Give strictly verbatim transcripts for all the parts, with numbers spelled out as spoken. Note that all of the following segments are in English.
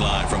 Live from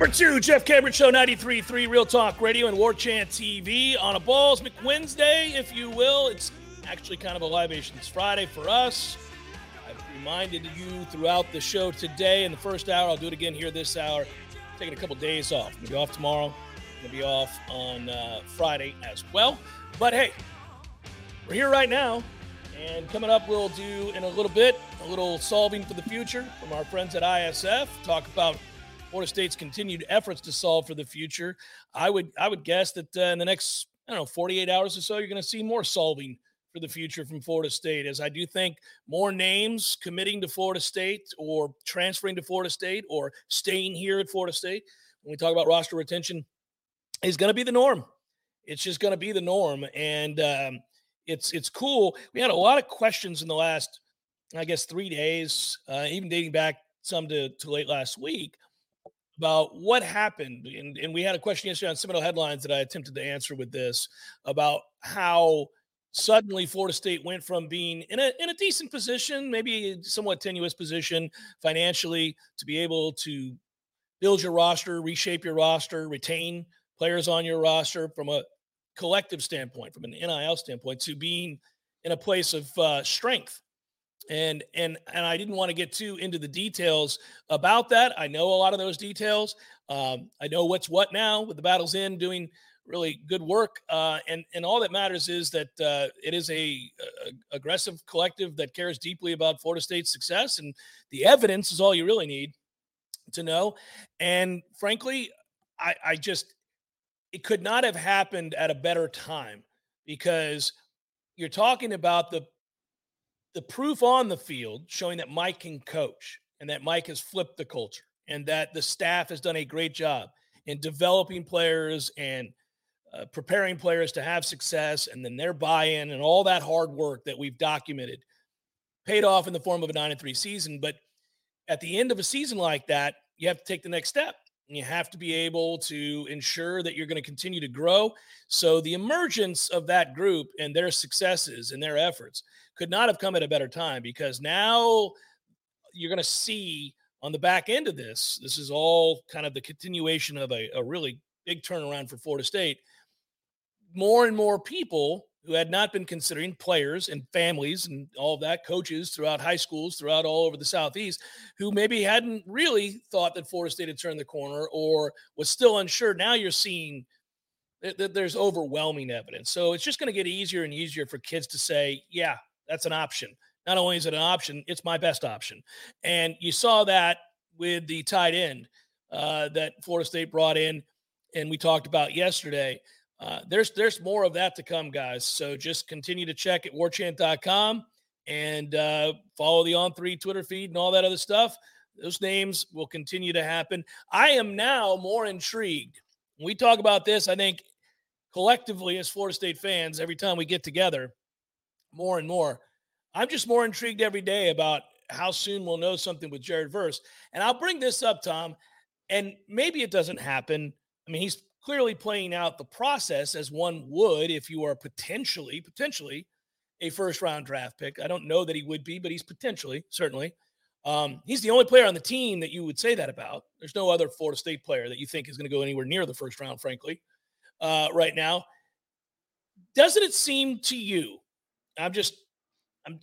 Number two, Jeff Cameron Show, ninety-three point three Real Talk Radio and War Chant T V on a Balls McWednesday, if you will. It's actually kind of a libations Friday for us. I've reminded you throughout the show today in the first hour. I'll do it again here this hour. I'm taking a couple days off. I'm going to be off tomorrow. I'm going to be off on uh, Friday as well. But hey, we're here right now. And coming up, we'll do in a little bit a little solving for the future from our friends at I S F. Talk about Florida State's continued efforts to solve for the future. I would I would guess that uh, in the next, I don't know, forty-eight hours or so, you're going to see more solving for the future from Florida State, as I do think more names committing to Florida State or transferring to Florida State or staying here at Florida State, when we talk about roster retention, is going to be the norm. It's just going to be the norm. And um, it's, it's cool. We had a lot of questions in the last, I guess, three days, uh, even dating back some to, to late last week, about what happened, and, and we had a question yesterday on Seminole Headlines that I attempted to answer with this, about how suddenly Florida State went from being in a in a decent position, maybe a somewhat tenuous position financially, to be able to build your roster, reshape your roster, retain players on your roster from a collective standpoint, from an N I L standpoint, to being in a place of uh, strength. And and and I didn't want to get too into the details about that. I know a lot of those details. Um, I know what's what now with the battles in doing really good work. Uh, and, and all that matters is that uh, it is a, a aggressive collective that cares deeply about Florida State's success. And the evidence is all you really need to know. And frankly, I, I just, it could not have happened at a better time, because you're talking about the The proof on the field showing that Mike can coach, and that Mike has flipped the culture, and that the staff has done a great job in developing players and uh, preparing players to have success, and then their buy-in and all that hard work that we've documented paid off in the form of a nine and three season. But at the end of a season like that, you have to take the next step, and you have to be able to ensure that you're going to continue to grow. So the emergence of that group and their successes and their efforts could not have come at a better time, because now you're going to see on the back end of this, this is all kind of the continuation of a, a really big turnaround for Florida State. More and more people who had not been considering, players and families and all of that, coaches throughout high schools, throughout all over the Southeast, who maybe hadn't really thought that Florida State had turned the corner or was still unsure. Now you're seeing that there's overwhelming evidence. So it's just going to get easier and easier for kids to say, yeah, that's an option. Not only is it an option, it's my best option. And you saw that with the tight end uh, that Florida State brought in and we talked about yesterday. Uh, there's there's more of that to come, guys. So just continue to check at war chant dot com and uh, follow the On three Twitter feed and all that other stuff. Those names will continue to happen. I am now more intrigued. When we talk about this, I think collectively as Florida State fans, every time we get together, more and more, I'm just more intrigued every day about how soon we'll know something with Jared Verse. And I'll bring this up, Tom, and maybe it doesn't happen. I mean, he's clearly playing out the process as one would if you are potentially, potentially a first-round draft pick. I don't know that he would be, but he's potentially, certainly. Um, he's the only player on the team that you would say that about. There's no other Florida State player that you think is going to go anywhere near the first round, frankly, uh, right now. Doesn't it seem to you, I'm just, I'm,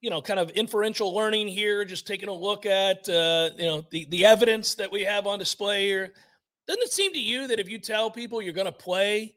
you know, kind of inferential learning here, just taking a look at, uh, you know, the, the evidence that we have on display here. Doesn't it seem to you that if you tell people you're going to play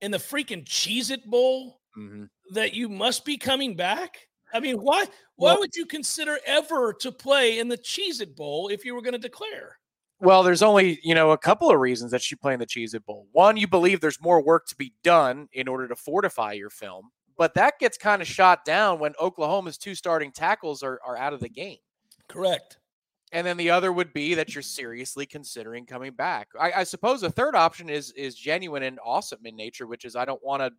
in the freaking Cheez-It Bowl, mm-hmm. that you must be coming back? I mean, why why well, would you consider ever to play in the Cheez-It Bowl if you were going to declare? Well, there's only, you know, a couple of reasons that you play in the Cheez-It Bowl. One, you believe there's more work to be done in order to fortify your film, but that gets kind of shot down when Oklahoma's two starting tackles are, are out of the game. Correct. And then the other would be that you're seriously considering coming back. I, I suppose the third option is is genuine and awesome in nature, which is I don't want to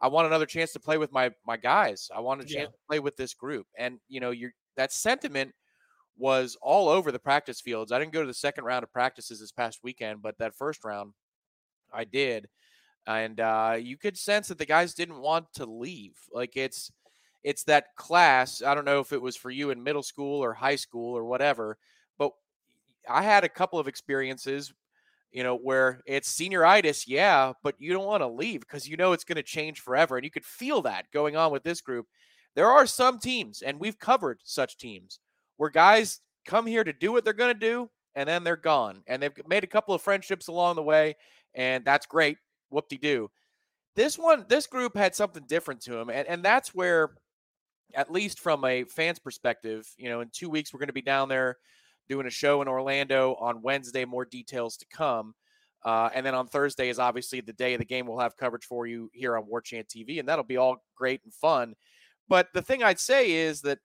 I want another chance to play with my, my guys. I want a chance yeah. to play with this group. And, you know, you're, that sentiment was all over the practice fields. I didn't go to the second round of practices this past weekend, but that first round I did. And uh, you could sense that the guys didn't want to leave. Like it's, it's that class. I don't know if it was for you in middle school or high school or whatever, but I had a couple of experiences, you know, where it's senioritis, yeah, but you don't want to leave because you know it's going to change forever. And you could feel that going on with this group. There are some teams, and we've covered such teams, where guys come here to do what they're going to do, and then they're gone. And they've made a couple of friendships along the way, and that's great. Whoop-de-doo. This one, this group had something different to them, and, and that's where, at least from a fan's perspective, you know, in two weeks we're going to be down there doing a show in Orlando on Wednesday, more details to come. Uh, and then on Thursday is obviously the day of the game. We'll have coverage for you here on War Chant T V, and that'll be all great and fun. But the thing I'd say is that,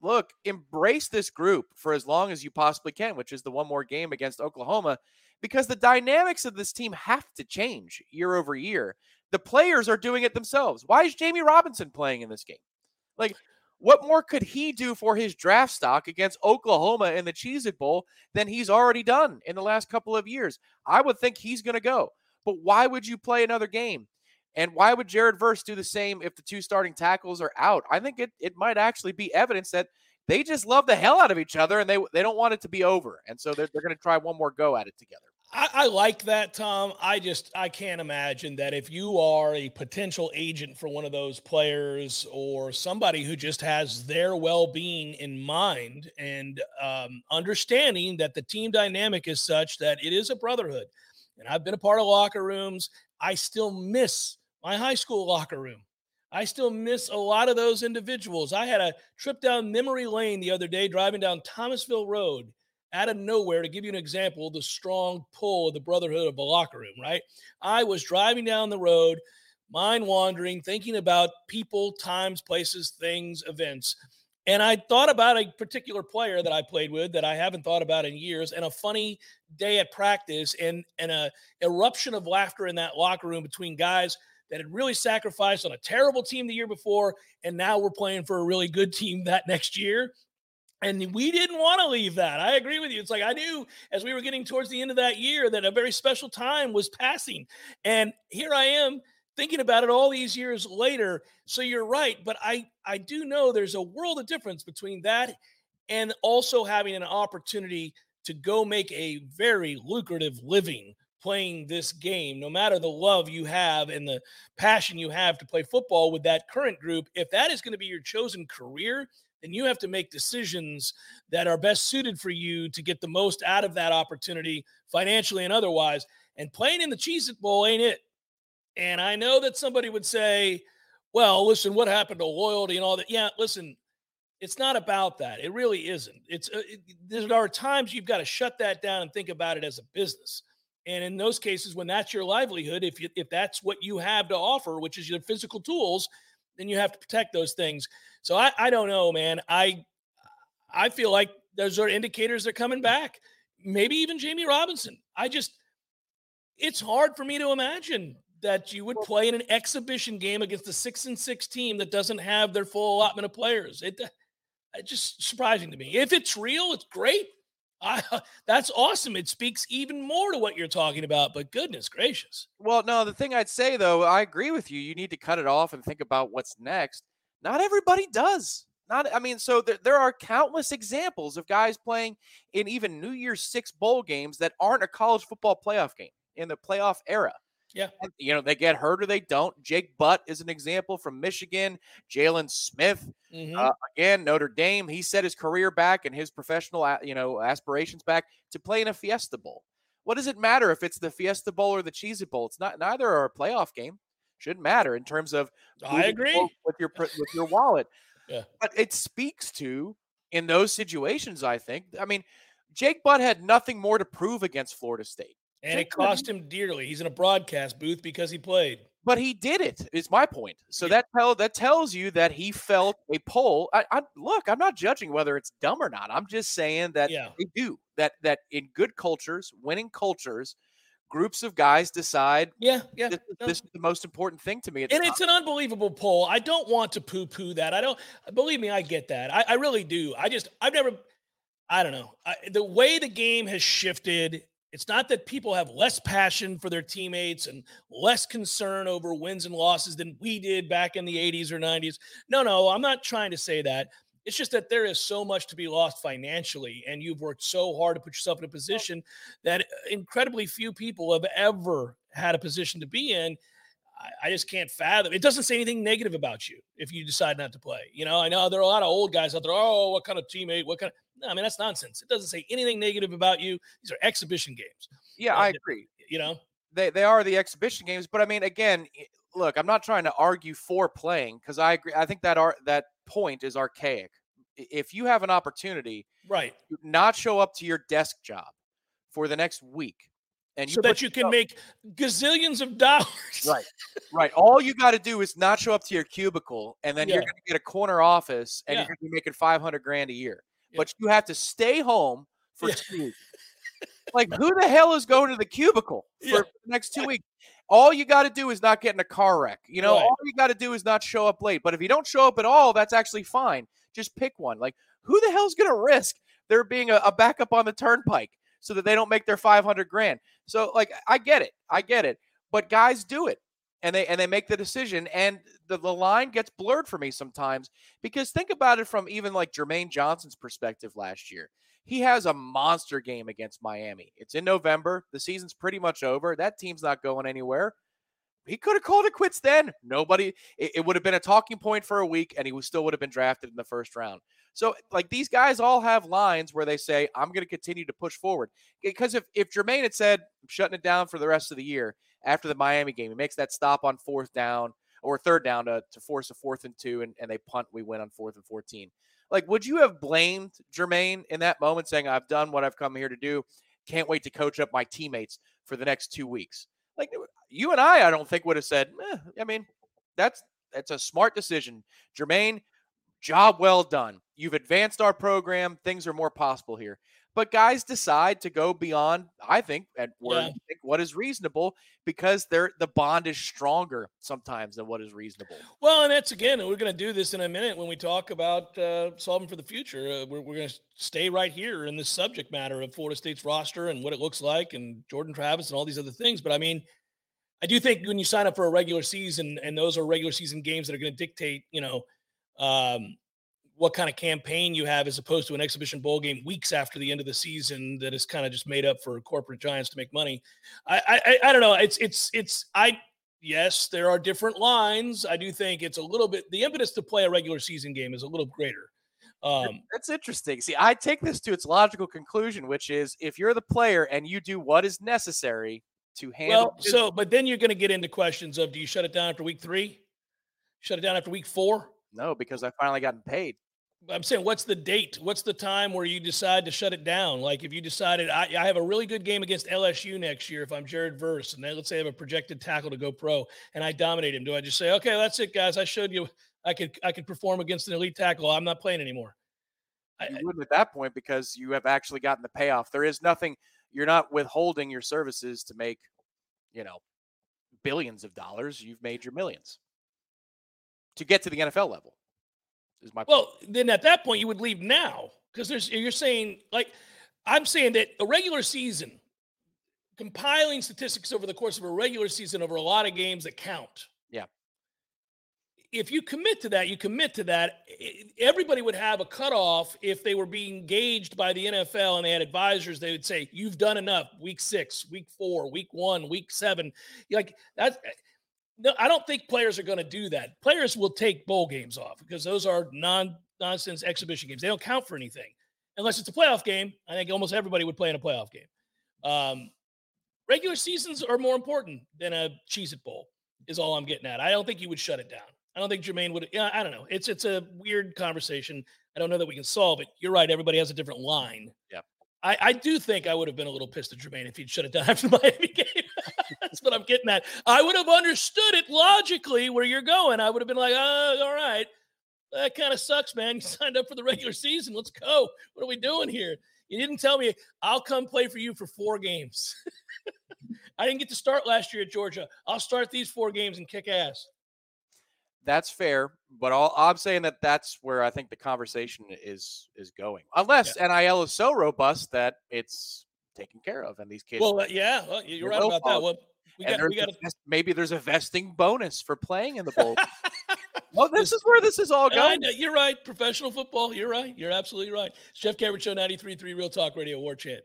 look, embrace this group for as long as you possibly can, which is the one more game against Oklahoma, because the dynamics of this team have to change year over year. The players are doing it themselves. Why is Jamie Robinson playing in this game? Like, what more could he do for his draft stock against Oklahoma in the Cheez-It Bowl than he's already done in the last couple of years? I would think he's going to go. But why would you play another game? And why would Jared Verse do the same if the two starting tackles are out? I think it it might actually be evidence that they just love the hell out of each other and they, they don't want it to be over. And so they're, they're going to try one more go at it together. I, I like that, Tom. I just, I can't imagine that if you are a potential agent for one of those players or somebody who just has their well-being in mind and um, understanding that the team dynamic is such that it is a brotherhood. And I've been a part of locker rooms. I still miss my high school locker room. I still miss a lot of those individuals. I had a trip down memory lane the other day, driving down Thomasville Road, out of nowhere, to give you an example, the strong pull of the brotherhood of the locker room, right? I was driving down the road, mind wandering, thinking about people, times, places, things, events. And I thought about a particular player that I played with that I haven't thought about in years, and a funny day at practice and, and a eruption of laughter in that locker room between guys that had really sacrificed on a terrible team the year before, and now we're playing for a really good team that next year. And we didn't want to leave that. I agree with you. It's like I knew as we were getting towards the end of that year that a very special time was passing. And here I am thinking about it all these years later. So you're right. But I, I do know there's a world of difference between that and also having an opportunity to go make a very lucrative living playing this game, no matter the love you have and the passion you have to play football with that current group. If that is going to be your chosen career, and you have to make decisions that are best suited for you to get the most out of that opportunity financially and otherwise. And playing in the Cheez-It Bowl ain't it. And I know that somebody would say, well, listen, what happened to loyalty and all that? Yeah, listen, it's not about that. It really isn't. It's uh, it, there are times you've got to shut that down and think about it as a business. And in those cases, when that's your livelihood, if you, if that's what you have to offer, which is your physical tools, then you have to protect those things. So I, I don't know, man. I I feel like those are indicators they're coming back. Maybe even Jamie Robinson. I just, it's hard for me to imagine that you would play in an exhibition game against a six and six team that doesn't have their full allotment of players. It, it's just surprising to me. If it's real, it's great. I, that's awesome. It speaks even more to what you're talking about, but goodness gracious. Well, no, the thing I'd say though, I agree with you. You need to cut it off and think about what's next. Not everybody does. Not, I mean, so there, there are countless examples of guys playing in even New Year's Six bowl games that aren't a college football playoff game in the playoff era. Yeah. And, you know, they get hurt or they don't. Jake Butt is an example from Michigan. Jalen Smith, mm-hmm. uh, again, Notre Dame. He set his career back and his professional, you know, aspirations back to play in a Fiesta Bowl. What does it matter if it's the Fiesta Bowl or the Cheez-It Bowl? It's not, neither are a playoff game. Shouldn't matter in terms of I agree with your with your wallet. Yeah. But it speaks to, in those situations, I think, I mean, Jake Butt had nothing more to prove against Florida State. And it cost him dearly. He's in a broadcast booth because he played. But he did it, is my point. So yeah. that, tell, that tells you that he felt a pull. I, I, look, I'm not judging whether it's dumb or not. I'm just saying that yeah. they do. That that in good cultures, winning cultures, groups of guys decide yeah, yeah. This, this is the most important thing to me. And it's an unbelievable pull. I don't want to poo-poo that. I don't. Believe me, I get that. I, I really do. I just, I've never, I don't know. I, the way the game has shifted, it's not that people have less passion for their teammates and less concern over wins and losses than we did back in the eighties or nineties. No, no, I'm not trying to say that. It's just that there is so much to be lost financially, and you've worked so hard to put yourself in a position that incredibly few people have ever had a position to be in. I just can't fathom. It doesn't say anything negative about you if you decide not to play. You know, I know there are a lot of old guys out there. Oh, what kind of teammate? What kind of, no, I mean, that's nonsense. It doesn't say anything negative about you. These are exhibition games. Yeah, and, I agree. You know, they, they are the exhibition games, but I mean, again, look, I'm not trying to argue for playing. Cause I agree. I think that are, that point is archaic. If you have an opportunity, right, to not show up to your desk job for the next week, and you so that you can make gazillions of dollars. Right, right. All you got to do is not show up to your cubicle, and then yeah. you're going to get a corner office, and yeah. you're going to be making five hundred grand a year. Yeah. But you have to stay home for yeah. two weeks. Like, who the hell is going to the cubicle for yeah. the next two weeks? All you got to do is not get in a car wreck. You know, right. all you got to do is not show up late. But if you don't show up at all, that's actually fine. Just pick one. Like, who the hell's going to risk there being a, a backup on the turnpike so that they don't make their five hundred grand? So like, I get it. I get it. But guys do it, and they, and they make the decision, and the, the line gets blurred for me sometimes, because think about it from even like Jermaine Johnson's perspective last year. He has a monster game against Miami. It's in November. The season's pretty much over. That team's not going anywhere. He could have called it quits then. Nobody, it, it would have been a talking point for a week, and he was, still would have been drafted in the first round. So, like, these guys all have lines where they say, I'm going to continue to push forward. Because if, if Jermaine had said, I'm shutting it down for the rest of the year after the Miami game, he makes that stop on fourth down or third down to, to force a fourth and two, and, and they punt, we win on fourth and fourteen. Like, would you have blamed Jermaine in that moment saying, I've done what I've come here to do. Can't wait to coach up my teammates for the next two weeks? Like, you and I, I don't think would have said, eh, I mean, that's, that's a smart decision. Jermaine, job well done. You've advanced our program. Things are more possible here. But guys decide to go beyond, I think, at yeah. think what is reasonable, because they're, the bond is stronger sometimes than what is reasonable. Well, and that's, again, we're going to do this in a minute when we talk about uh, solving for the future. Uh, we're we're going to stay right here in this subject matter of Florida State's roster and what it looks like, and Jordan Travis and all these other things. But, I mean, I do think when you sign up for a regular season, and those are regular season games that are going to dictate, you know, um, what kind of campaign you have, as opposed to an exhibition bowl game weeks after the end of the season that is kind of just made up for corporate giants to make money. I, I, I don't know. It's, it's, it's, I, yes, there are different lines. I do think it's a little bit, the impetus to play a regular season game is a little greater. Um, That's interesting. See, I take this to its logical conclusion, which is if you're the player and you do what is necessary to handle. Well, so, but then you're going to get into questions of, do you shut it down after week three? Shut it down after week four? No, because I finally gotten paid. I'm saying, what's the date? What's the time where you decide to shut it down? Like, if you decided, I, I have a really good game against L S U next year, if I'm Jared Verse, and then let's say I have a projected tackle to go pro, and I dominate him, do I just say, okay, that's it, guys. I showed you I could I could perform against an elite tackle. I'm not playing anymore. You wouldn't at that point because you have actually gotten the payoff. There is nothing. You're not withholding your services to make, you know, billions of dollars. You've made your millions to get to the N F L level. Is my well, point. Then at that point you would leave now because there's you're saying like I'm saying that a regular season, compiling statistics over the course of a regular season over a lot of games that count. Yeah. If you commit to that, you commit to that. Everybody would have a cutoff if they were being gauged by the N F L and they had advisors. They would say, "You've done enough. Week six, week four, week one, week seven." You're like that's no. I don't think players are going to do that. Players will take bowl games off because those are non nonsense exhibition games. They don't count for anything unless it's a playoff game. I think almost everybody would play in a playoff game. Um, regular seasons are more important than a Cheez-It Bowl. Is all I'm getting at. I don't think you would shut it down. I don't think Jermaine would. Yeah, I don't know. It's it's a weird conversation. I don't know that we can solve it. You're right. Everybody has a different line. Yeah. I, I do think I would have been a little pissed at Jermaine if he'd shut it down after the Miami game. That's what I'm getting at. I would have understood it logically where you're going. I would have been like, oh, all right. That kind of sucks, man. You signed up for the regular season. Let's go. What are we doing here? You didn't tell me I'll come play for you for four games. I didn't get to start last year at Georgia. I'll start these four games and kick ass. That's fair, but all, I'm saying that that's where I think the conversation is is going. Unless yeah. N I L is so robust that it's taken care of, and these kids. Well, uh, yeah, well, you're right about that. Well, we got, we got a, vest, maybe there's a vesting bonus for playing in the bowl. Well, this is where this is all going. Know, you're right. Professional football. You're right. You're absolutely right. It's Jeff Cameron Show, ninety-three point three Real Talk Radio, War Chant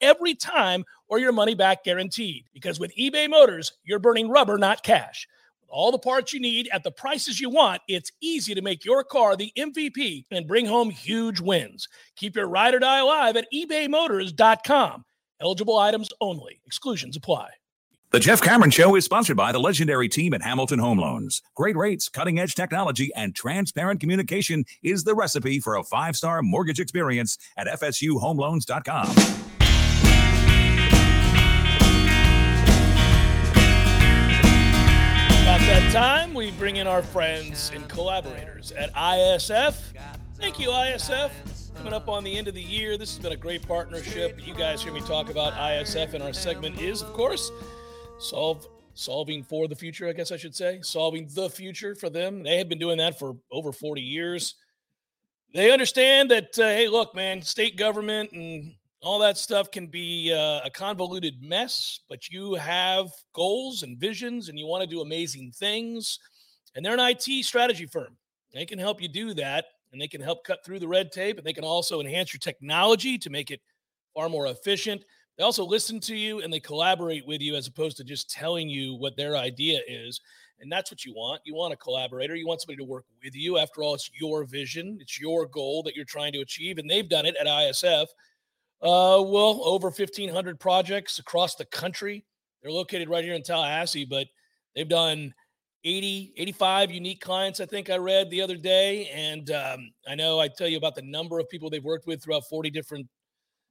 every time or your money back guaranteed. Because with eBay Motors, you're burning rubber, not cash. With all the parts you need at the prices you want, it's easy to make your car the M V P and bring home huge wins. Keep your ride or die alive at ebay motors dot com. Eligible items only. Exclusions apply. The Jeff Cameron Show is sponsored by the legendary team at Hamilton Home Loans. Great rates, cutting-edge technology, and transparent communication is the recipe for a five-star mortgage experience at F S U Home Loans dot com. That time we bring in our friends and collaborators at I S F. Thank you, I S F. Coming up on the end of the year, this has been a great partnership. You guys hear me talk about I S F, and our segment is, of course, solve solving for the future. I guess I should say solving the future for them. They have been doing that for over forty years. They understand that. Uh, hey, look, man, state government and all that stuff can be uh, a convoluted mess, but you have goals and visions and you want to do amazing things. And they're an I T strategy firm. They can help you do that, and they can help cut through the red tape, and they can also enhance your technology to make it far more efficient. They also listen to you and they collaborate with you as opposed to just telling you what their idea is. And that's what you want. You want a collaborator. You want somebody to work with you. After all, it's your vision. It's your goal that you're trying to achieve. And they've done it at I S F. Uh, well, over fifteen hundred projects across the country. They're located right here in Tallahassee, but they've done eighty, eighty-five unique clients, I think I read the other day. And um, I know I tell you about the number of people they've worked with throughout forty different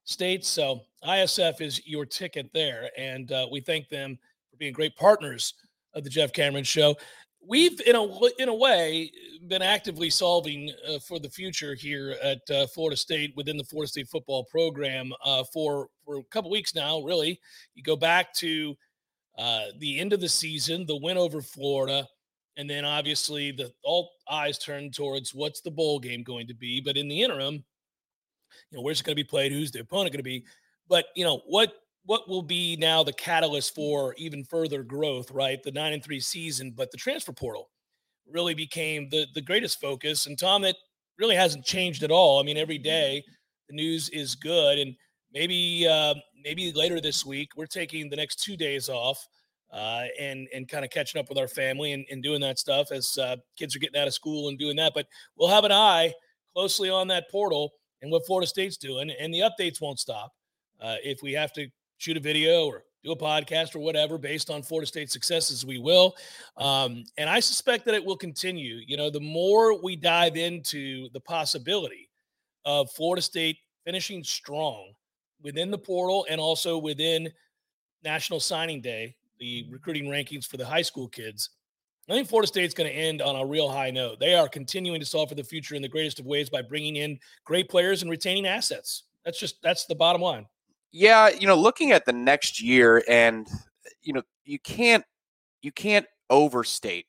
states. So I S F is your ticket there. And uh, we thank them for being great partners of the Jeff Cameron Show. We've, in a, in a way, been actively solving uh, for the future here at uh, Florida State within the Florida State football program uh, for, for a couple weeks now, really. You go back to uh, the end of the season, the win over Florida, and then obviously the all eyes turned towards what's the bowl game going to be. But in the interim, you know, where's it going to be played? Who's the opponent going to be? But, you know, what – what will be now the catalyst for even further growth, right? The nine and three season, but the transfer portal really became the, the greatest focus. And Tom, that really hasn't changed at all. I mean, every day the news is good. And maybe, uh, maybe later this week, we're taking the next two days off uh, and, and kind of catching up with our family and, and doing that stuff as uh, kids are getting out of school and doing that, but we'll have an eye closely on that portal and what Florida State's doing, and the updates won't stop. Uh, if we have to shoot a video or do a podcast or whatever based on Florida State successes, we will. Um, and I suspect that it will continue. You know, the more we dive into the possibility of Florida State finishing strong within the portal and also within National Signing Day, the recruiting rankings for the high school kids, I think Florida State's going to end on a real high note. They are continuing to solve for the future in the greatest of ways by bringing in great players and retaining assets. That's just, that's the bottom line. Yeah, you know, looking at the next year, and you know, you can't you can't overstate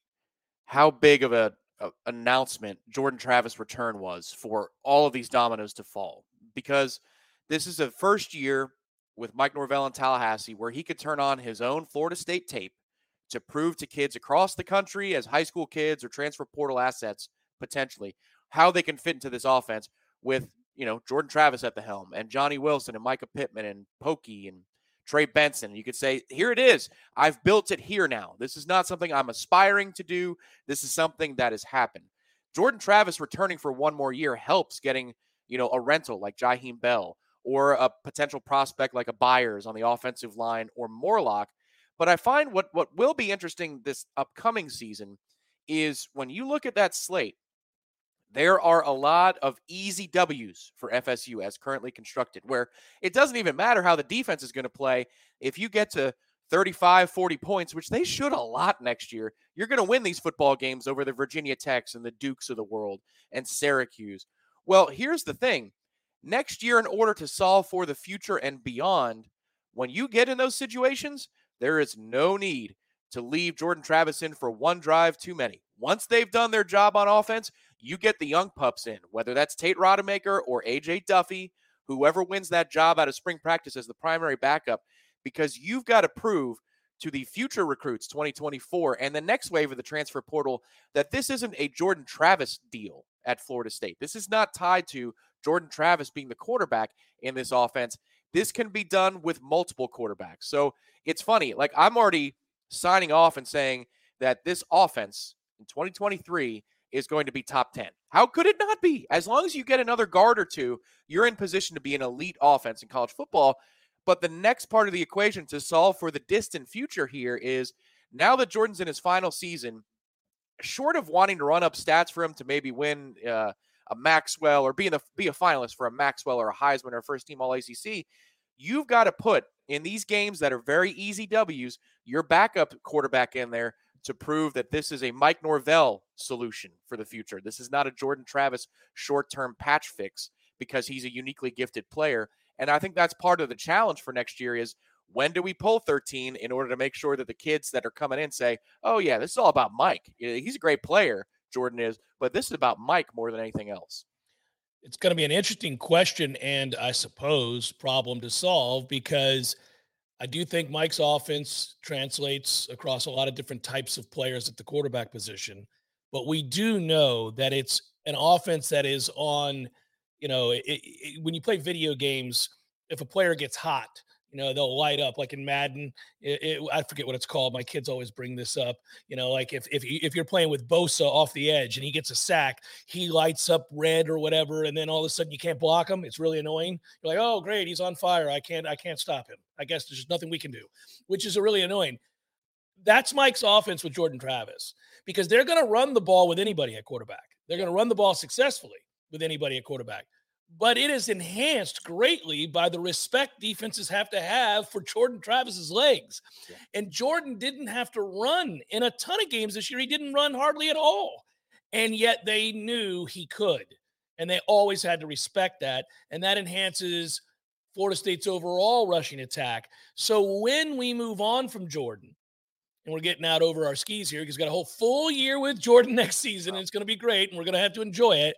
how big of a, a announcement Jordan Travis' return was for all of these dominoes to fall, because this is the first year with Mike Norvell in Tallahassee where he could turn on his own Florida State tape to prove to kids across the country as high school kids or transfer portal assets potentially how they can fit into this offense with, you know, Jordan Travis at the helm, and Johnny Wilson and Micah Pittman and Pokey and Trey Benson. You could say, here it is. I've built it here now. This is not something I'm aspiring to do. This is something that has happened. Jordan Travis returning for one more year helps getting, you know, a rental like Jaheim Bell or a potential prospect like a Byers on the offensive line or Morlock. But I find what, what will be interesting this upcoming season is when you look at that slate, there are a lot of easy W's for F S U as currently constructed, where it doesn't even matter how the defense is going to play. If you get to thirty-five, forty points, which they should a lot next year, you're going to win these football games over the Virginia Techs and the Dukes of the world and Syracuse. Well, here's the thing. Next year, in order to solve for the future and beyond, when you get in those situations, there is no need to leave Jordan Travis in for one drive too many. Once they've done their job on offense, you get the young pups in, whether that's Tate Rodemaker or A J Duffy, whoever wins that job out of spring practice as the primary backup, because you've got to prove to the future recruits twenty twenty-four and the next wave of the transfer portal that this isn't a Jordan Travis deal at Florida State. This is not tied to Jordan Travis being the quarterback in this offense. This can be done with multiple quarterbacks. So it's funny. Like, I'm already signing off and saying that this offense in twenty twenty-three is going to be top ten. How could it not be? As long as you get another guard or two, you're in position to be an elite offense in college football. But the next part of the equation to solve for the distant future here is, now that Jordan's in his final season, short of wanting to run up stats for him to maybe win uh, a Maxwell or be, in the, be a finalist for a Maxwell or a Heisman or first team All A C C, you've got to put in these games that are very easy W's your backup quarterback in there to prove that this is a Mike Norvell solution for the future. This is not a Jordan Travis short-term patch fix, because he's a uniquely gifted player. And I think that's part of the challenge for next year is, when do we pull thirteen in order to make sure that the kids that are coming in say, oh yeah, this is all about Mike. He's a great player, Jordan is, but this is about Mike more than anything else. It's going to be an interesting question and, I suppose, problem to solve, because I do think Mike's offense translates across a lot of different types of players at the quarterback position, but we do know that it's an offense that is on, you know, it, it, when you play video games, if a player gets hot, you know, they'll light up, like in Madden. It, it, I forget what it's called. My kids always bring this up. You know, like if if if you're playing with Bosa off the edge and he gets a sack, he lights up red or whatever, and then all of a sudden you can't block him. It's really annoying. You're like, oh great, he's on fire. I can't I can't stop him. I guess there's just nothing we can do, which is really annoying. That's Mike's offense with Jordan Travis, because they're going to run the ball with anybody at quarterback. They're going to run the ball successfully with anybody at quarterback. But it is enhanced greatly by the respect defenses have to have for Jordan Travis's legs. Yeah. And Jordan didn't have to run in a ton of games this year. He didn't run hardly at all. And yet they knew he could. And they always had to respect that. And that enhances Florida State's overall rushing attack. So when we move on from Jordan, and we're getting out over our skis here, because we've got a whole full year with Jordan next season, and it's going to be great, and we're going to have to enjoy it.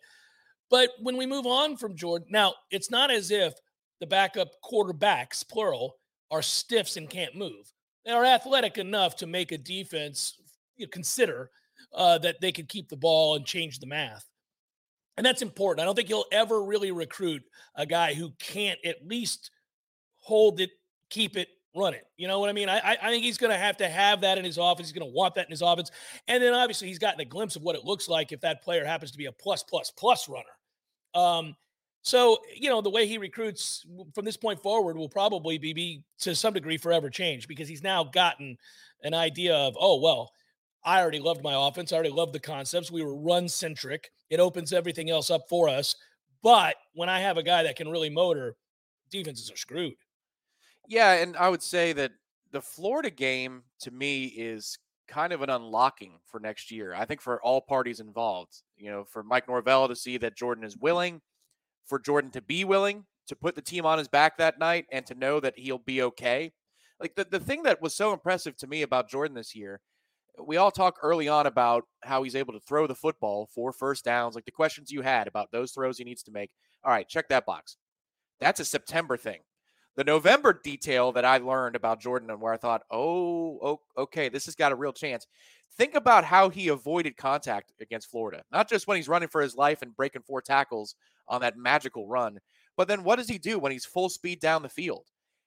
But when we move on from Jordan, now it's not as if the backup quarterbacks, plural, are stiffs and can't move. They are athletic enough to make a defense, you know, consider uh, that they could keep the ball and change the math. And that's important. I don't think you'll ever really recruit a guy who can't at least hold it, keep it, run it. You know what I mean? I, I think he's going to have to have that in his offense. He's going to want that in his offense. And then obviously he's gotten a glimpse of what it looks like if that player happens to be a plus, plus, plus runner. Um, So, you know, the way he recruits from this point forward will probably be, be to some degree forever changed, because he's now gotten an idea of, oh, well, I already loved my offense. I already loved the concepts. We were run-centric. It opens everything else up for us. But when I have a guy that can really motor, defenses are screwed. Yeah, and I would say that the Florida game, to me, is kind of an unlocking for next year, I think, for all parties involved. You know, for Mike Norvell to see that Jordan is willing, for Jordan to be willing to put the team on his back that night and to know that he'll be okay. Like, the, the thing that was so impressive to me about Jordan this year, we all talk early on about how he's able to throw the football for first downs, like the questions you had about those throws he needs to make. All right, check that box. That's a September thing. The November detail that I learned about Jordan and where I thought, oh, okay, this has got a real chance. Think about how he avoided contact against Florida, not just when he's running for his life and breaking four tackles on that magical run, but then what does he do when he's full speed down the field?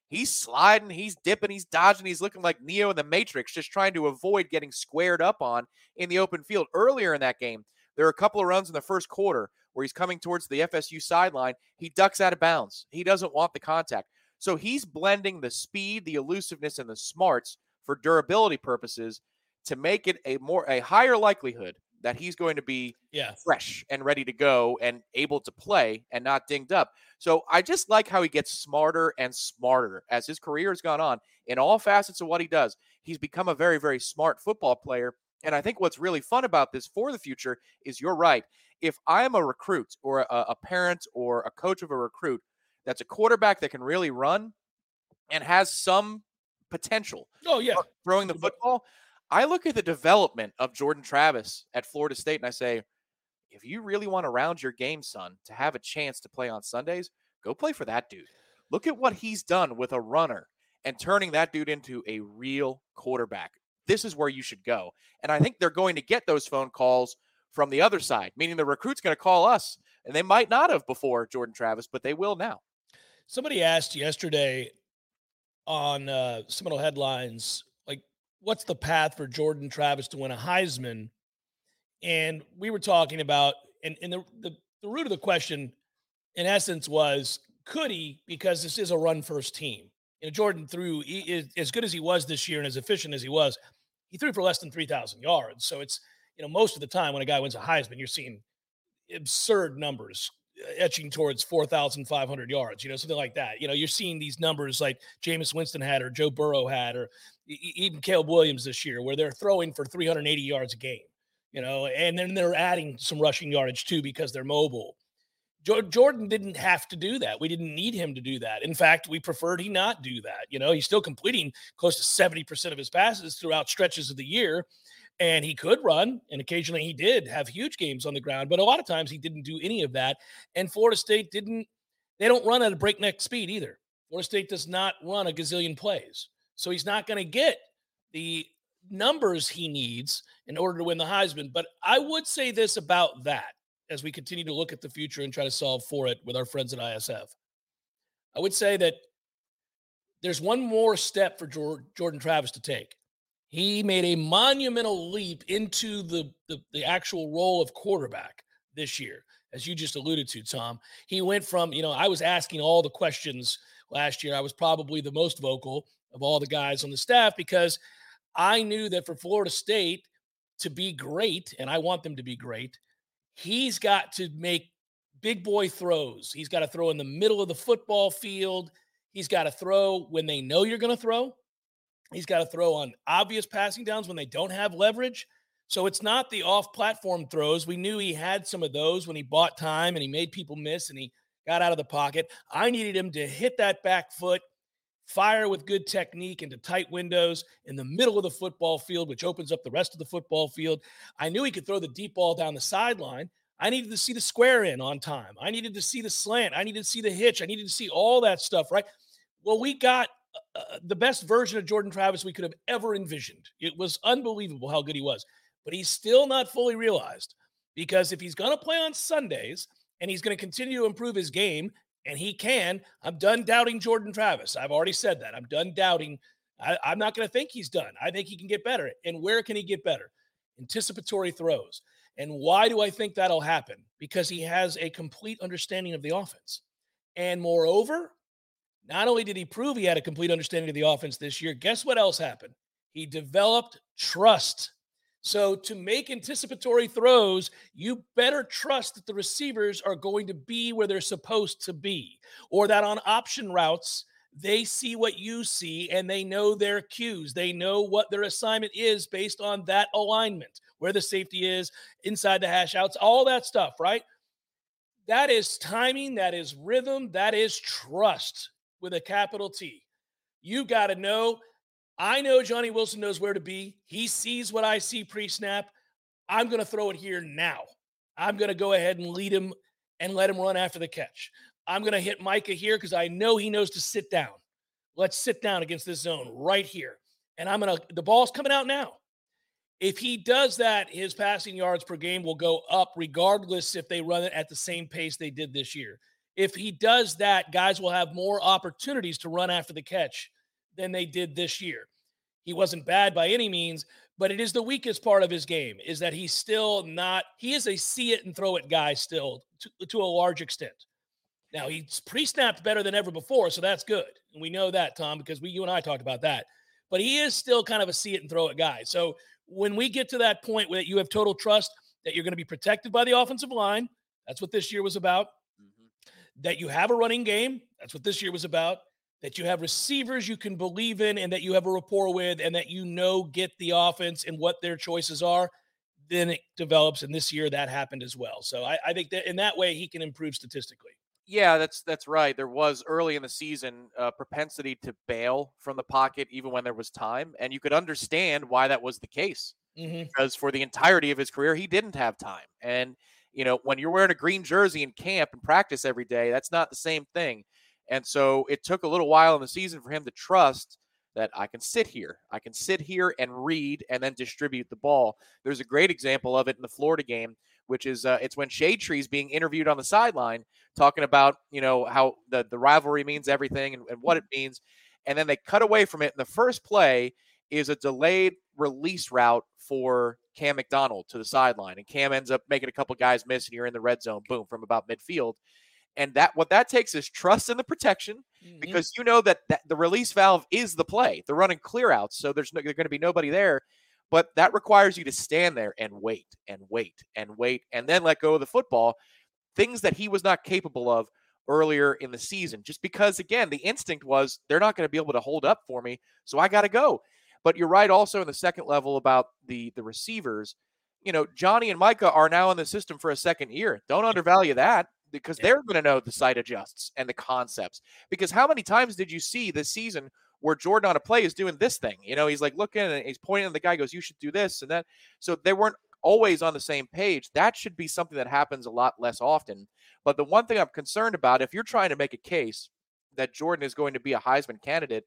He's sliding, he's dipping, he's dodging, he's looking like Neo in the Matrix, just trying to avoid getting squared up on in the open field. Earlier in that game, there are a couple of runs in the first quarter where he's coming towards the F S U sideline. He ducks out of bounds. He doesn't want the contact. So he's blending the speed, the elusiveness, and the smarts for durability purposes to make it a more a higher likelihood that he's going to be yeah. fresh and ready to go and able to play and not dinged up. So I just like how he gets smarter and smarter as his career has gone on in all facets of what he does. He's become a very, very smart football player. And I think what's really fun about this for the future is, you're right, if I'm a recruit or a, a parent or a coach of a recruit that's a quarterback that can really run and has some potential oh, yeah. throwing the football, I look at the development of Jordan Travis at Florida State and I say, if you really want to round your game, son, to have a chance to play on Sundays, go play for that dude. Look at what he's done with a runner and turning that dude into a real quarterback. This is where you should go. And I think they're going to get those phone calls from the other side, meaning the recruit's going to call us, and they might not have before Jordan Travis, but they will now. Somebody asked yesterday on uh, Seminole Headlines, like, what's the path for Jordan Travis to win a Heisman? And we were talking about, and, and the, the, the root of the question, in essence, was, could he, because this is a run-first team. You know, Jordan threw, he, is, as good as he was this year and as efficient as he was, he threw for less than three thousand yards. So it's, you know, most of the time when a guy wins a Heisman, you're seeing absurd numbers, etching towards four thousand five hundred yards, you know, something like that. You know, you're seeing these numbers like Jameis Winston had, or Joe Burrow had, or even Caleb Williams this year, where they're throwing for three hundred eighty yards a game, you know, and then they're adding some rushing yardage too, because they're mobile. Jo- Jordan didn't have to do that. We didn't need him to do that. In fact, we preferred he not do that. You know, he's still completing close to seventy percent of his passes throughout stretches of the year. And he could run, and occasionally he did have huge games on the ground, but a lot of times he didn't do any of that. And Florida State didn't, they don't run at a breakneck speed either. Florida State does not run a gazillion plays. So he's not going to get the numbers he needs in order to win the Heisman. But I would say this about that as we continue to look at the future and try to solve for it with our friends at I S F. I would say that there's one more step for Jordan Travis to take. He made a monumental leap into the, the, the actual role of quarterback this year, as you just alluded to, Tom. He went from, you know, I was asking all the questions last year. I was probably the most vocal of all the guys on the staff, because I knew that for Florida State to be great, and I want them to be great, he's got to make big boy throws. He's got to throw in the middle of the football field. He's got to throw when they know you're going to throw. He's got to throw on obvious passing downs when they don't have leverage. So it's not the off-platform throws. We knew he had some of those when he bought time and he made people miss and he got out of the pocket. I needed him to hit that back foot, fire with good technique into tight windows in the middle of the football field, which opens up the rest of the football field. I knew he could throw the deep ball down the sideline. I needed to see the square in on time. I needed to see the slant. I needed to see the hitch. I needed to see all that stuff, right? Well, we got Uh, the best version of Jordan Travis we could have ever envisioned. It was unbelievable how good he was, but he's still not fully realized, because if he's going to play on Sundays and he's going to continue to improve his game, and he can, I'm done doubting Jordan Travis. I've already said that. I'm done doubting. I, I'm not going to think he's done. I think he can get better. And where can he get better? Anticipatory throws. And why do I think that'll happen? Because he has a complete understanding of the offense. And moreover, not only did he prove he had a complete understanding of the offense this year, guess what else happened? He developed trust. So to make anticipatory throws, you better trust that the receivers are going to be where they're supposed to be, or that on option routes, they see what you see and they know their cues. They know what their assignment is based on that alignment, where the safety is, inside the hash outs, all that stuff, right? That is timing. That is rhythm. That is trust with a capital T. You got to know. I know Johnny Wilson knows where to be. He sees what I see pre-snap. I'm going to throw it here now. I'm going to go ahead and lead him and let him run after the catch. I'm going to hit Micah here because I know he knows to sit down. Let's sit down against this zone right here. And I'm going to, the ball's coming out now. If he does that, his passing yards per game will go up regardless if they run it at the same pace they did this year. If he does that, guys will have more opportunities to run after the catch than they did this year. He wasn't bad by any means, but it is the weakest part of his game is that he's still not, he is a see it and throw it guy still to, to a large extent. Now he's pre-snapped better than ever before, so that's good. And we know that, Tom, because we, you and I talked about that, but he is still kind of a see it and throw it guy. So when we get to that point where you have total trust that you're going to be protected by the offensive line, that's what this year was about, mm-hmm. that you have a running game, that's what this year was about, that you have receivers you can believe in and that you have a rapport with and that you know get the offense and what their choices are, then it develops. And this year that happened as well. So I, I think that in that way he can improve statistically. Yeah, that's that's right. There was early in the season a propensity to bail from the pocket even when there was time. And you could understand why that was the case mm-hmm. because for the entirety of his career, he didn't have time. And, you know, when you're wearing a green jersey in camp and practice every day, that's not the same thing. And so it took a little while in the season for him to trust that I can sit here. I can sit here and read and then distribute the ball. There's a great example of it in the Florida game, which is uh, it's when Shade Tree is being interviewed on the sideline, talking about, you know, how the, the rivalry means everything and, and what it means. And then they cut away from it. And the first play is a delayed release route for Cam McDonald to the sideline. And Cam ends up making a couple guys miss and you're in the red zone, boom, from about midfield. And that what that takes is trust in the protection mm-hmm. because you know that, that the release valve is the play. They're running clear outs, so there's no, there's going to be nobody there. But that requires you to stand there and wait and wait and wait and then let go of the football, things that he was not capable of earlier in the season. Just because, again, the instinct was they're not going to be able to hold up for me, so I got to go. But you're right also in the second level about the the receivers. You know, Johnny and Micah are now in the system for a second year. Don't undervalue that. Because they're going to know the side adjusts and the concepts. Because how many times did you see this season where Jordan on a play is doing this thing? You know, he's like looking and he's pointing at the guy, goes, you should do this and that. So they weren't always on the same page. That should be something that happens a lot less often. But the one thing I'm concerned about, if you're trying to make a case that Jordan is going to be a Heisman candidate,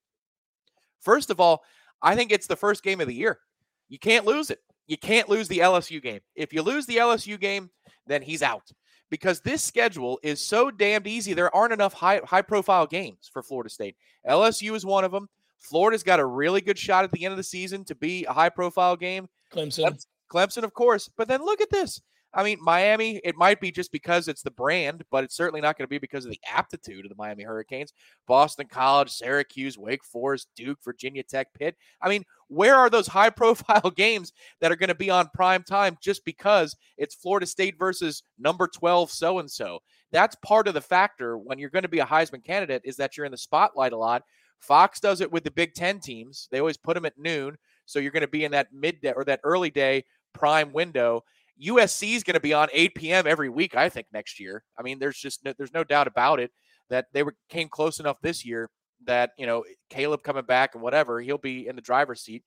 first of all, I think it's the first game of the year. You can't lose it. You can't lose the L S U game. If you lose the L S U game, then he's out. Because this schedule is so damned easy, there aren't enough high, high-profile games for Florida State. L S U is one of them. Florida's got a really good shot at the end of the season to be a high-profile game. Clemson. Clemson, of course. But then look at this. I mean, Miami, it might be just because it's the brand, but it's certainly not going to be because of the aptitude of the Miami Hurricanes. Boston College, Syracuse, Wake Forest, Duke, Virginia Tech, Pitt. I mean, where are those high-profile games that are going to be on prime time just because it's Florida State versus number twelve so-and-so? That's part of the factor when you're going to be a Heisman candidate is that you're in the spotlight a lot. Fox does it with the Big Ten teams. They always put them at noon, so you're going to be in that midday or that early day prime window. U S C is going to be on eight p.m. every week, I think, next year. I mean, there's just no, there's no doubt about it that they were came close enough this year that, you know, Caleb coming back and whatever, he'll be in the driver's seat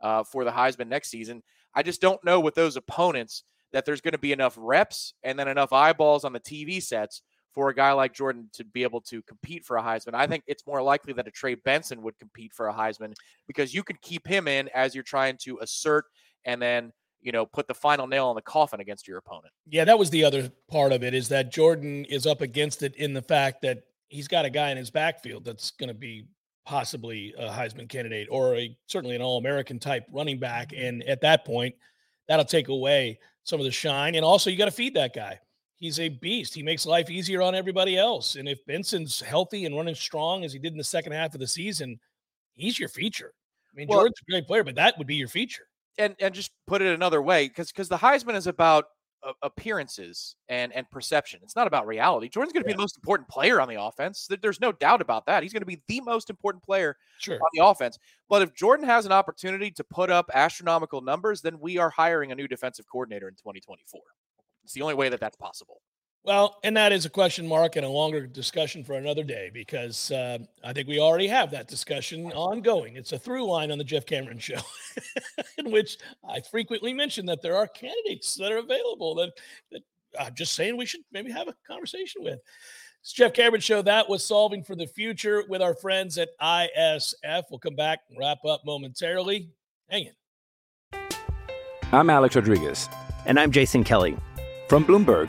uh, for the Heisman next season. I just don't know with those opponents that there's going to be enough reps and then enough eyeballs on the T V sets for a guy like Jordan to be able to compete for a Heisman. I think it's more likely that a Trey Benson would compete for a Heisman because you can keep him in as you're trying to assert and then, you know, put the final nail on the coffin against your opponent. Yeah, that was the other part of it is that Jordan is up against it in the fact that he's got a guy in his backfield that's going to be possibly a Heisman candidate or a, certainly an All-American type running back. And at that point, that'll take away some of the shine. And also, you got to feed that guy. He's a beast. He makes life easier on everybody else. And if Benson's healthy and running strong as he did in the second half of the season, he's your feature. I mean, well, Jordan's a great player, but that would be your feature. And and just put it another way, because because the Heisman is about uh, appearances and, and perception. It's not about reality. Jordan's going to yeah. be the most important player on the offense. There's no doubt about that. He's going to be the most important player sure. on the offense. But if Jordan has an opportunity to put up astronomical numbers, then we are hiring a new defensive coordinator in twenty twenty-four. It's the only way that that's possible. Well, and that is a question mark and a longer discussion for another day, because uh, I think we already have that discussion ongoing. It's a through line on the Jeff Cameron Show, in which I frequently mention that there are candidates that are available that, that I'm just saying we should maybe have a conversation with. It's Jeff Cameron Show. That was Solving for the Future with our friends at I S F. We'll come back and wrap up momentarily. Hang in. I'm Alex Rodriguez. And I'm Jason Kelly. From Bloomberg,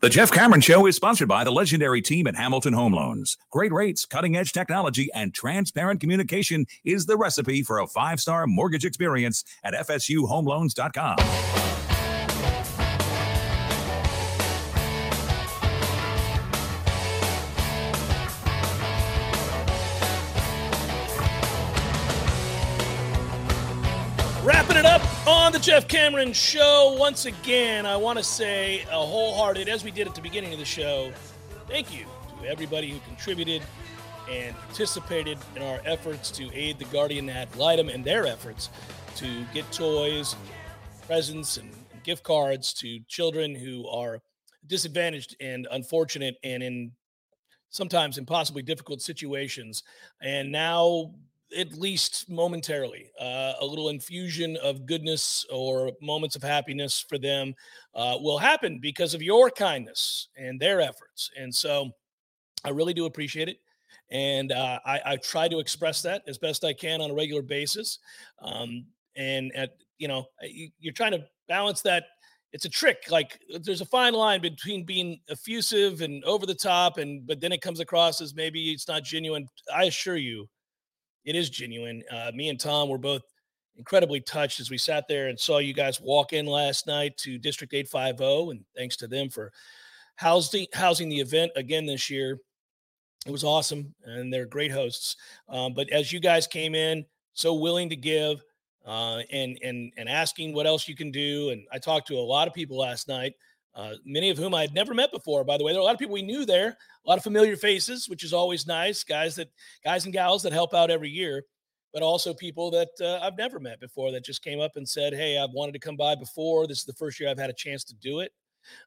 The Jeff Cameron Show is sponsored by the legendary team at Hamilton Home Loans. Great rates, cutting-edge technology, and transparent communication is the recipe for a five-star mortgage experience at F S U Home Loans dot com. Wrapping it up on the Jeff Cameron Show. Once again, I want to say a wholehearted, as we did at the beginning of the show, thank you to everybody who contributed and participated in our efforts to aid the Guardian ad Litem and their efforts to get toys, and presents, and gift cards to children who are disadvantaged and unfortunate and in sometimes impossibly difficult situations. And now, at least momentarily, uh, a little infusion of goodness or moments of happiness for them uh, will happen because of your kindness and their efforts. And so I really do appreciate it. And uh, I, I try to express that as best I can on a regular basis. Um, and, at, you know, you're trying to balance that. It's a trick. Like, there's a fine line between being effusive and over the top, and but then it comes across as maybe it's not genuine. I assure you, it is genuine. Uh, me and Tom were both incredibly touched as we sat there and saw you guys walk in last night to District eight fifty, and thanks to them for housing, housing the event again this year. It was awesome, and they're great hosts. Um, but as you guys came in, so willing to give uh, and and and asking what else you can do, and I talked to a lot of people last night, uh, many of whom I had never met before, by the way. There are a lot of people we knew there. A lot of familiar faces, which is always nice, guys that guys and gals that help out every year, but also people that uh, I've never met before that just came up and said, hey, I've wanted to come by before. This is the first year I've had a chance to do it.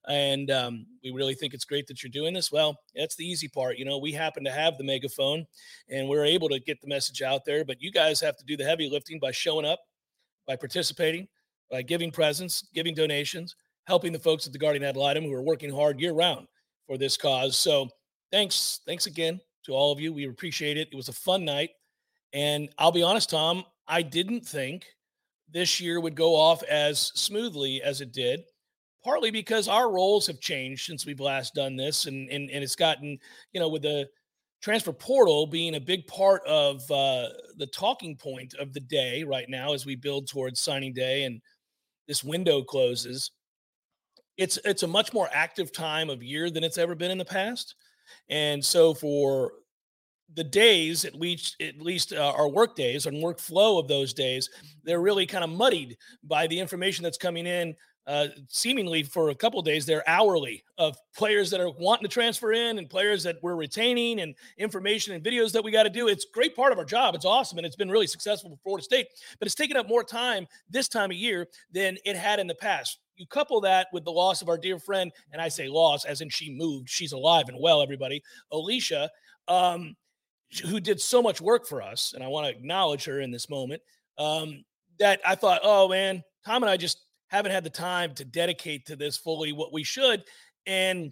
And um, we really think it's great that you're doing this. Well, that's the easy part. You know, we happen to have the megaphone and we're able to get the message out there, but you guys have to do the heavy lifting by showing up, by participating, by giving presents, giving donations, helping the folks at the Guardian ad Litem who are working hard year round for this cause. So, Thanks. Thanks again to all of you. We appreciate it. It was a fun night. And I'll be honest, Tom, I didn't think this year would go off as smoothly as it did, partly because our roles have changed since we've last done this. And and, and it's gotten, you know, with the transfer portal being a big part of uh, the talking point of the day right now as we build towards signing day and this window closes, it's it's a much more active time of year than it's ever been in the past. And so for the days, at least at least uh, our work days and workflow of those days, they're really kind of muddied by the information that's coming in uh, seemingly for a couple of days. They're hourly of players that are wanting to transfer in and players that we're retaining and information and videos that we got to do. It's a great part of our job. It's awesome. And it's been really successful for Florida State, but it's taken up more time this time of year than it had in the past. You couple that with the loss of our dear friend, and I say loss as in she moved. She's alive and well, everybody. Alicia, um, who did so much work for us, and I want to acknowledge her in this moment, um, that I thought, oh, man, Tom and I just haven't had the time to dedicate to this fully what we should. And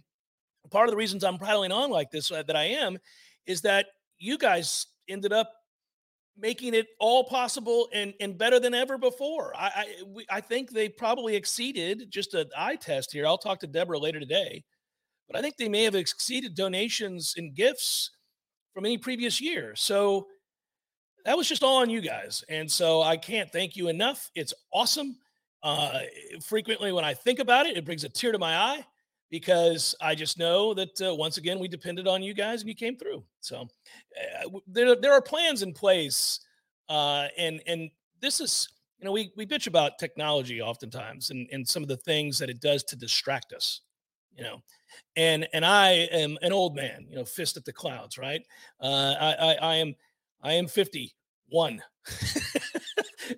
part of the reasons I'm prattling on like this, uh, that I am, is that you guys ended up making it all possible and, and better than ever before. I I, we, I think they probably exceeded, just an eye test here. I'll talk to Deborah later today, but I think they may have exceeded donations and gifts from any previous year. So that was just all on you guys. And so I can't thank you enough. It's awesome. Uh, frequently when I think about it, it brings a tear to my eye, because I just know that uh, once again, we depended on you guys and you came through. So uh, there, there are plans in place. Uh, and, and this is, you know, we, we bitch about technology oftentimes and, and some of the things that it does to distract us, you know, and, and I am an old man, you know, fist at the clouds, right? Uh, I, I, I am, I am fifty-one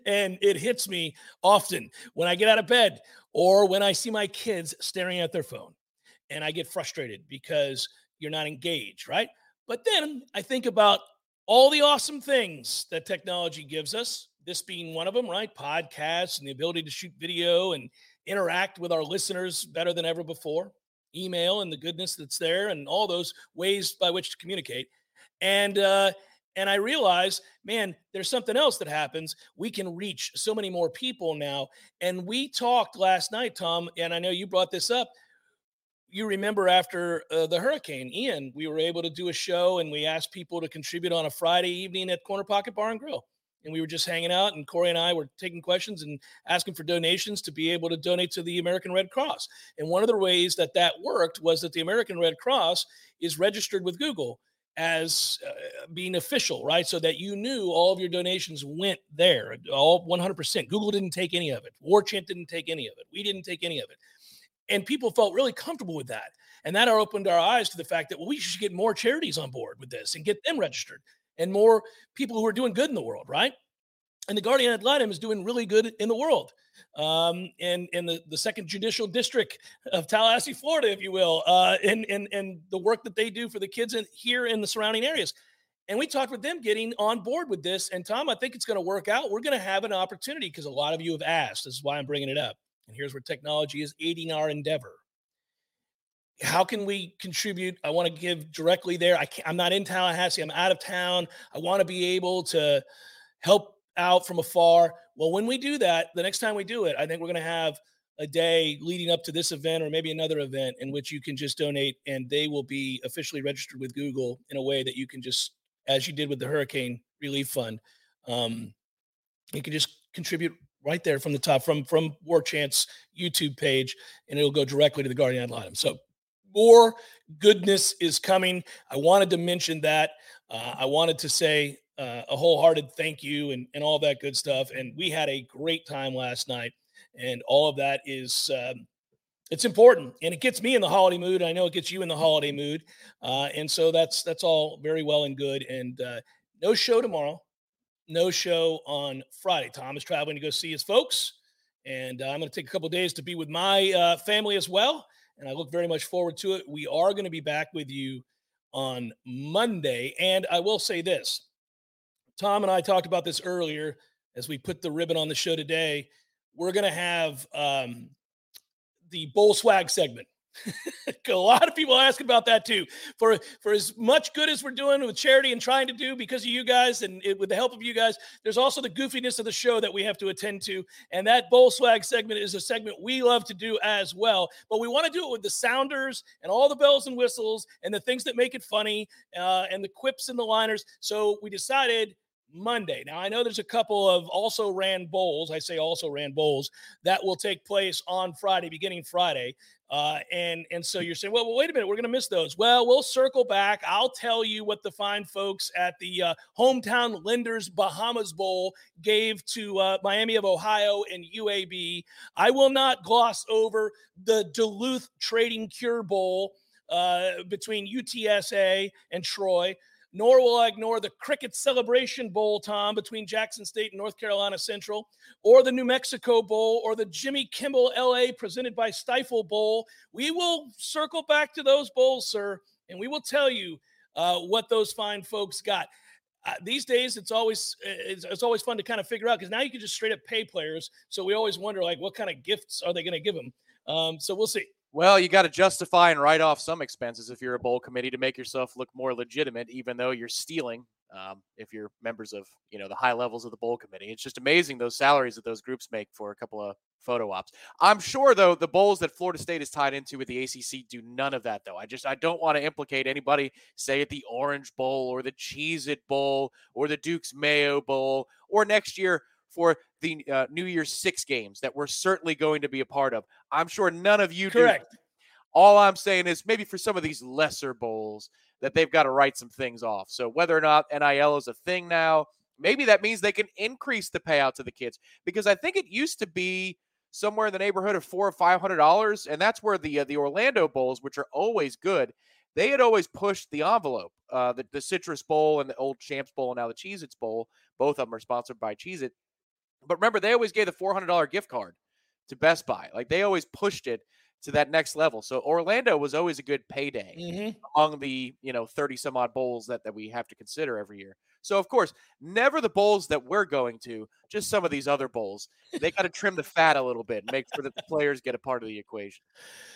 and it hits me often when I get out of bed or when I see my kids staring at their phone. And I get frustrated because you're not engaged, right? But then I think about all the awesome things that technology gives us, this being one of them, right? Podcasts and the ability to shoot video and interact with our listeners better than ever before, email and the goodness that's there and all those ways by which to communicate. And uh, and I realize, man, there's something else that happens. We can reach so many more people now. And we talked last night, Tom, and I know you brought this up. You remember after uh, the Hurricane Ian, we were able to do a show and we asked people to contribute on a Friday evening at Corner Pocket Bar and Grill. And we were just hanging out and Corey and I were taking questions and asking for donations to be able to donate to the American Red Cross. And one of the ways that that worked was that the American Red Cross is registered with Google as uh, being official, right? So that you knew all of your donations went there, all one hundred percent. Google didn't take any of it. War Chant didn't take any of it. We didn't take any of it. And people felt really comfortable with that. And that opened our eyes to the fact that, well, we should get more charities on board with this and get them registered and more people who are doing good in the world, right? And the Guardian ad Litem is doing really good in the world. Um, and in the, the second judicial district of Tallahassee, Florida, if you will, uh, and, and, and the work that they do for the kids in, here in the surrounding areas. And we talked with them getting on board with this. And Tom, I think it's going to work out. We're going to have an opportunity because a lot of you have asked. This is why I'm bringing it up. And here's where technology is aiding our endeavor. How can we contribute? I want to give directly there. I can't, I'm not in Tallahassee. I'm out of town. I want to be able to help out from afar. Well, when we do that, the next time we do it, I think we're going to have a day leading up to this event or maybe another event in which you can just donate and they will be officially registered with Google in a way that you can just, as you did with the Hurricane Relief Fund, um, you can just contribute right there from the top, from, from War Chant's YouTube page, and it'll go directly to the Guardian ad Litem. So more goodness is coming. I wanted to mention that. Uh, I wanted to say Uh, a wholehearted thank you and, and all that good stuff. And we had a great time last night, and all of that is, um, it's important, and it gets me in the holiday mood. I know it gets you in the holiday mood. Uh, and so that's, that's all very well and good. And uh, no show tomorrow, no show on Friday. Tom is traveling to go see his folks. And uh, I'm going to take a couple of days to be with my uh, family as well. And I look very much forward to it. We are going to be back with you on Monday. And I will say this, Tom and I talked about this earlier as we put the ribbon on the show today. We're going to have um, the bowl swag segment. A lot of people ask about that too. For for as much good as we're doing with charity and trying to do because of you guys and it, with the help of you guys, there's also the goofiness of the show that we have to attend to. And that bowl swag segment is a segment we love to do as well. But we want to do it with the sounders and all the bells and whistles and the things that make it funny uh, and the quips and the liners. So we decided Monday. Now, I know there's a couple of also ran bowls. I say also ran bowls that will take place on Friday, beginning Friday. Uh, and, and so you're saying, well, well wait a minute, we're going to miss those. Well, we'll circle back. I'll tell you what the fine folks at the uh, Hometown Lenders Bahamas Bowl gave to uh, Miami of Ohio and U A B. I will not gloss over the Duluth Trading Cure Bowl uh, between U T S A and Troy. Nor will I ignore the Cricket Celebration Bowl, Tom, between Jackson State and North Carolina Central, or the New Mexico Bowl, or the Jimmy Kimmel L A presented by Stifle Bowl. We will circle back to those bowls, sir, and we will tell you uh, what those fine folks got. Uh, these days, it's always it's, it's always fun to kind of figure out because now you can just straight up pay players. So we always wonder, like, what kind of gifts are they going to give them? Um, so we'll see. Well, you got to justify and write off some expenses if you're a bowl committee to make yourself look more legitimate, even though you're stealing. Um, if you're members of, you know, the high levels of the bowl committee, it's just amazing those salaries that those groups make for a couple of photo ops. I'm sure, though, the bowls that Florida State is tied into with the A C C do none of that, though. I just I don't want to implicate anybody, say, at the Orange Bowl or the Cheez-It Bowl or the Duke's Mayo Bowl or next year for the uh, New Year's Six games that we're certainly going to be a part of. I'm sure none of you Correct. do. All I'm saying is maybe for some of these lesser bowls that they've got to write some things off. So whether or not N I L is a thing now, maybe that means they can increase the payout to the kids, because I think it used to be somewhere in the neighborhood of four or five hundred dollars, and that's where the uh, the Orlando Bowls, which are always good, they had always pushed the envelope. Uh, the, the Citrus Bowl and the Old Champs Bowl and now the Cheez-Its Bowl, both of them are sponsored by Cheez-It. But remember, they always gave the four hundred dollar gift card to Best Buy. Like, they always pushed it to that next level. So Orlando was always a good payday mm-hmm. among the, you know, thirty some odd bowls that, that we have to consider every year. So of course, never the bowls that we're going to, just some of these other bowls. They got to trim the fat a little bit and make sure that the players get a part of the equation.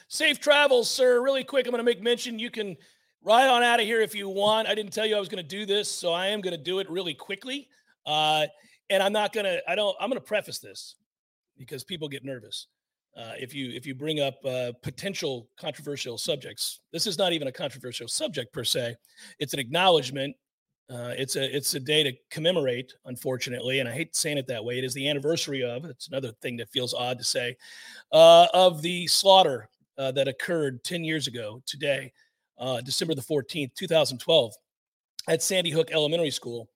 Safe travels, sir. Really quick, I'm going to make mention, you can ride on out of here if you want. I didn't tell you I was going to do this, so I am going to do it really quickly. Uh, and I'm not going to, I don't, I'm going to preface this because people get nervous. Uh, if you if you bring up uh, potential controversial subjects. This is not even a controversial subject per se. It's an acknowledgement. Uh, it's a it's a day to commemorate, unfortunately, and I hate saying it that way. It is the anniversary of, it's another thing that feels odd to say, uh, of the slaughter uh, that occurred ten years ago today, uh, December the fourteenth, two thousand twelve, at Sandy Hook Elementary School,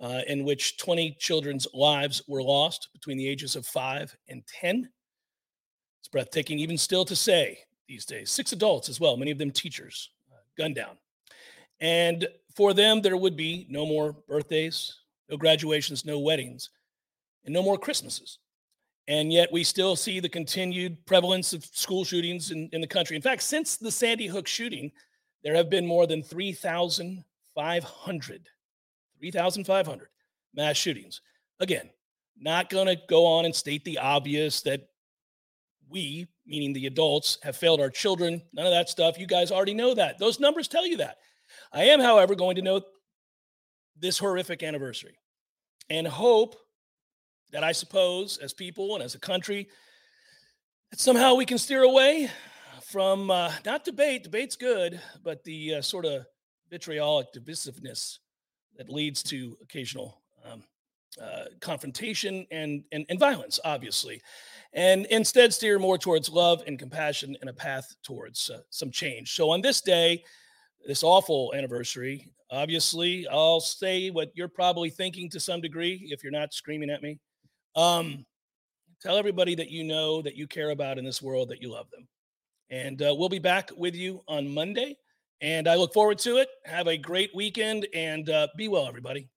uh, in which twenty children's lives were lost between the ages of five and ten. It's breathtaking, even still to say these days. Six adults as well, many of them teachers, uh, gunned down. And for them, there would be no more birthdays, no graduations, no weddings, and no more Christmases. And yet we still see the continued prevalence of school shootings in, in the country. In fact, since the Sandy Hook shooting, there have been more than three thousand five hundred mass shootings. Again, not going to go on and state the obvious that we, meaning the adults, have failed our children. None of that stuff. You guys already know that. Those numbers tell you that. I am, however, going to note this horrific anniversary and hope that, I suppose, as people and as a country, that somehow we can steer away from, uh, not debate, debate's good, but the uh, sort of vitriolic divisiveness that leads to occasional um, uh, confrontation and, and, and violence, obviously. And instead steer more towards love and compassion and a path towards uh, some change. So on this day, this awful anniversary, obviously, I'll say what you're probably thinking to some degree, if you're not screaming at me. Um, tell everybody that you know, that you care about in this world, that you love them. And uh, we'll be back with you on Monday. And I look forward to it. Have a great weekend and uh, be well, everybody.